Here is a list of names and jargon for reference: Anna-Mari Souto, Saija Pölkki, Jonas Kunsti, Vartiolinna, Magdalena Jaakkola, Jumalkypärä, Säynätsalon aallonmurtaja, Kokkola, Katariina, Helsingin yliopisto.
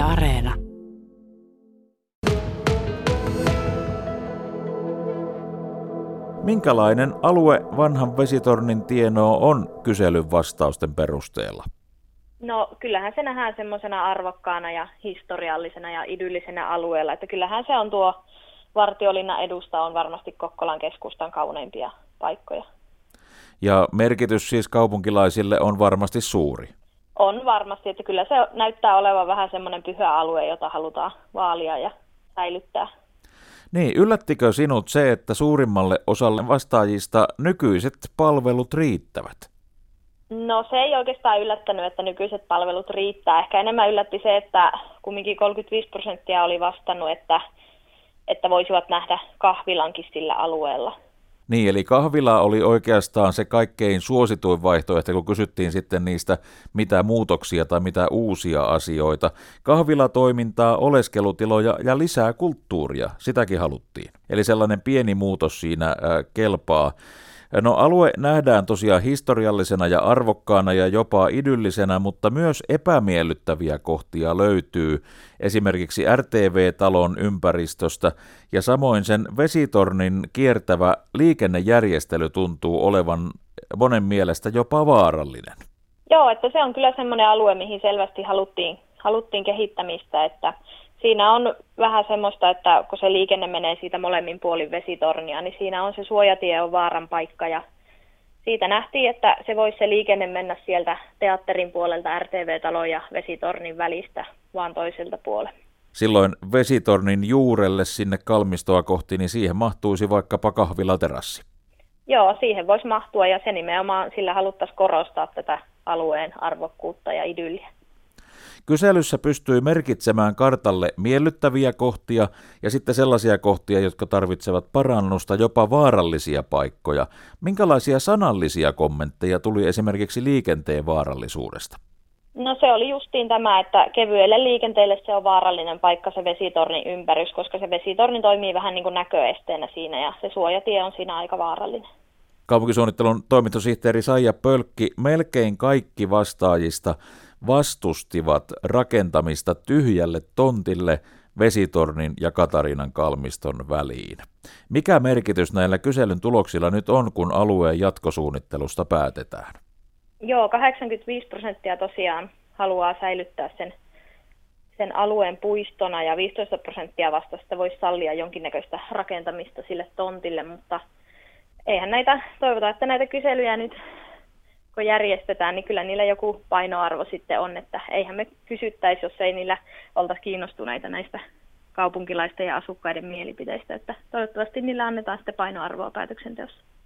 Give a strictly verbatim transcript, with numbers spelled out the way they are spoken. Yle Areena. Minkälainen alue vanhan vesitornin tienoo on kyselyn vastausten perusteella? No kyllähän se nähdään semmoisena arvokkaana ja historiallisena ja idyllisenä alueella. Että kyllähän se on tuo Vartiolinnan edusta on varmasti Kokkolan keskustan kauneimpia paikkoja. Ja merkitys siis kaupunkilaisille on varmasti suuri? On varmasti, että kyllä se näyttää olevan vähän semmoinen pyhä alue, jota halutaan vaalia ja säilyttää. Niin, yllättikö sinut se, että suurimmalle osalle vastaajista nykyiset palvelut riittävät? No se ei oikeastaan yllättänyt, että nykyiset palvelut riittää. Ehkä enemmän yllätti se, että kumminkin kolmekymmentäviisi prosenttia oli vastannut, että, että voisivat nähdä kahvilankin sillä alueella. Niin, eli kahvila oli oikeastaan se kaikkein suosituin vaihtoehto, kun kysyttiin sitten niistä mitä muutoksia tai mitä uusia asioita. Kahvilatoimintaa, oleskelutiloja ja lisää kulttuuria, sitäkin haluttiin. Eli sellainen pieni muutos siinä äh, kelpaa. No alue nähdään tosiaan historiallisena ja arvokkaana ja jopa idyllisenä, mutta myös epämiellyttäviä kohtia löytyy esimerkiksi är tee vee -talon ympäristöstä ja samoin sen vesitornin kiertävä liikennejärjestely tuntuu olevan monen mielestä jopa vaarallinen. Joo, että se on kyllä semmoinen alue, mihin selvästi haluttiin, haluttiin kehittämistä, että siinä on vähän semmoista, että kun se liikenne menee siitä molemmin puolin vesitornia, niin siinä on se suojatie on vaaran paikka. Ja siitä nähtiin, että se voisi se liikenne mennä sieltä teatterin puolelta är tee vee -talon ja vesitornin välistä, vaan toiselta puolelle. Silloin vesitornin juurelle sinne kalmistoa kohti, niin siihen mahtuisi vaikkapa kahvilaterassi. Joo, siihen voisi mahtua ja se nimenomaan sillä haluttaisiin korostaa tätä alueen arvokkuutta ja idylliä. Kyselyssä pystyy merkitsemään kartalle miellyttäviä kohtia ja sitten sellaisia kohtia, jotka tarvitsevat parannusta, jopa vaarallisia paikkoja. Minkälaisia sanallisia kommentteja tuli esimerkiksi liikenteen vaarallisuudesta? No se oli justiin tämä, että kevyelle liikenteelle se on vaarallinen paikka se vesitornin ympärys, koska se vesitorni toimii vähän niin kuin näköesteenä siinä ja se suojatie on siinä aika vaarallinen. Kaupunkisuunnittelun toimintasihteeri Saija Pölkki, melkein kaikki vastaajista vastustivat rakentamista tyhjälle tontille vesitornin ja Katariinan kalmiston väliin. Mikä merkitys näillä kyselyn tuloksilla nyt on, kun alueen jatkosuunnittelusta päätetään? Joo, kahdeksankymmentäviisi prosenttia tosiaan haluaa säilyttää sen, sen alueen puistona ja viisitoista prosenttia vasta sitä voisi sallia jonkinnäköistä rakentamista sille tontille, mutta eihän näitä, toivotaan, että näitä kyselyjä nyt kun järjestetään, niin kyllä niillä joku painoarvo sitten on, että eihän me kysyttäisi, jos ei niillä oltaisi kiinnostuneita näistä kaupunkilaisten ja asukkaiden mielipiteistä, että toivottavasti niillä annetaan sitten painoarvoa päätöksenteossa.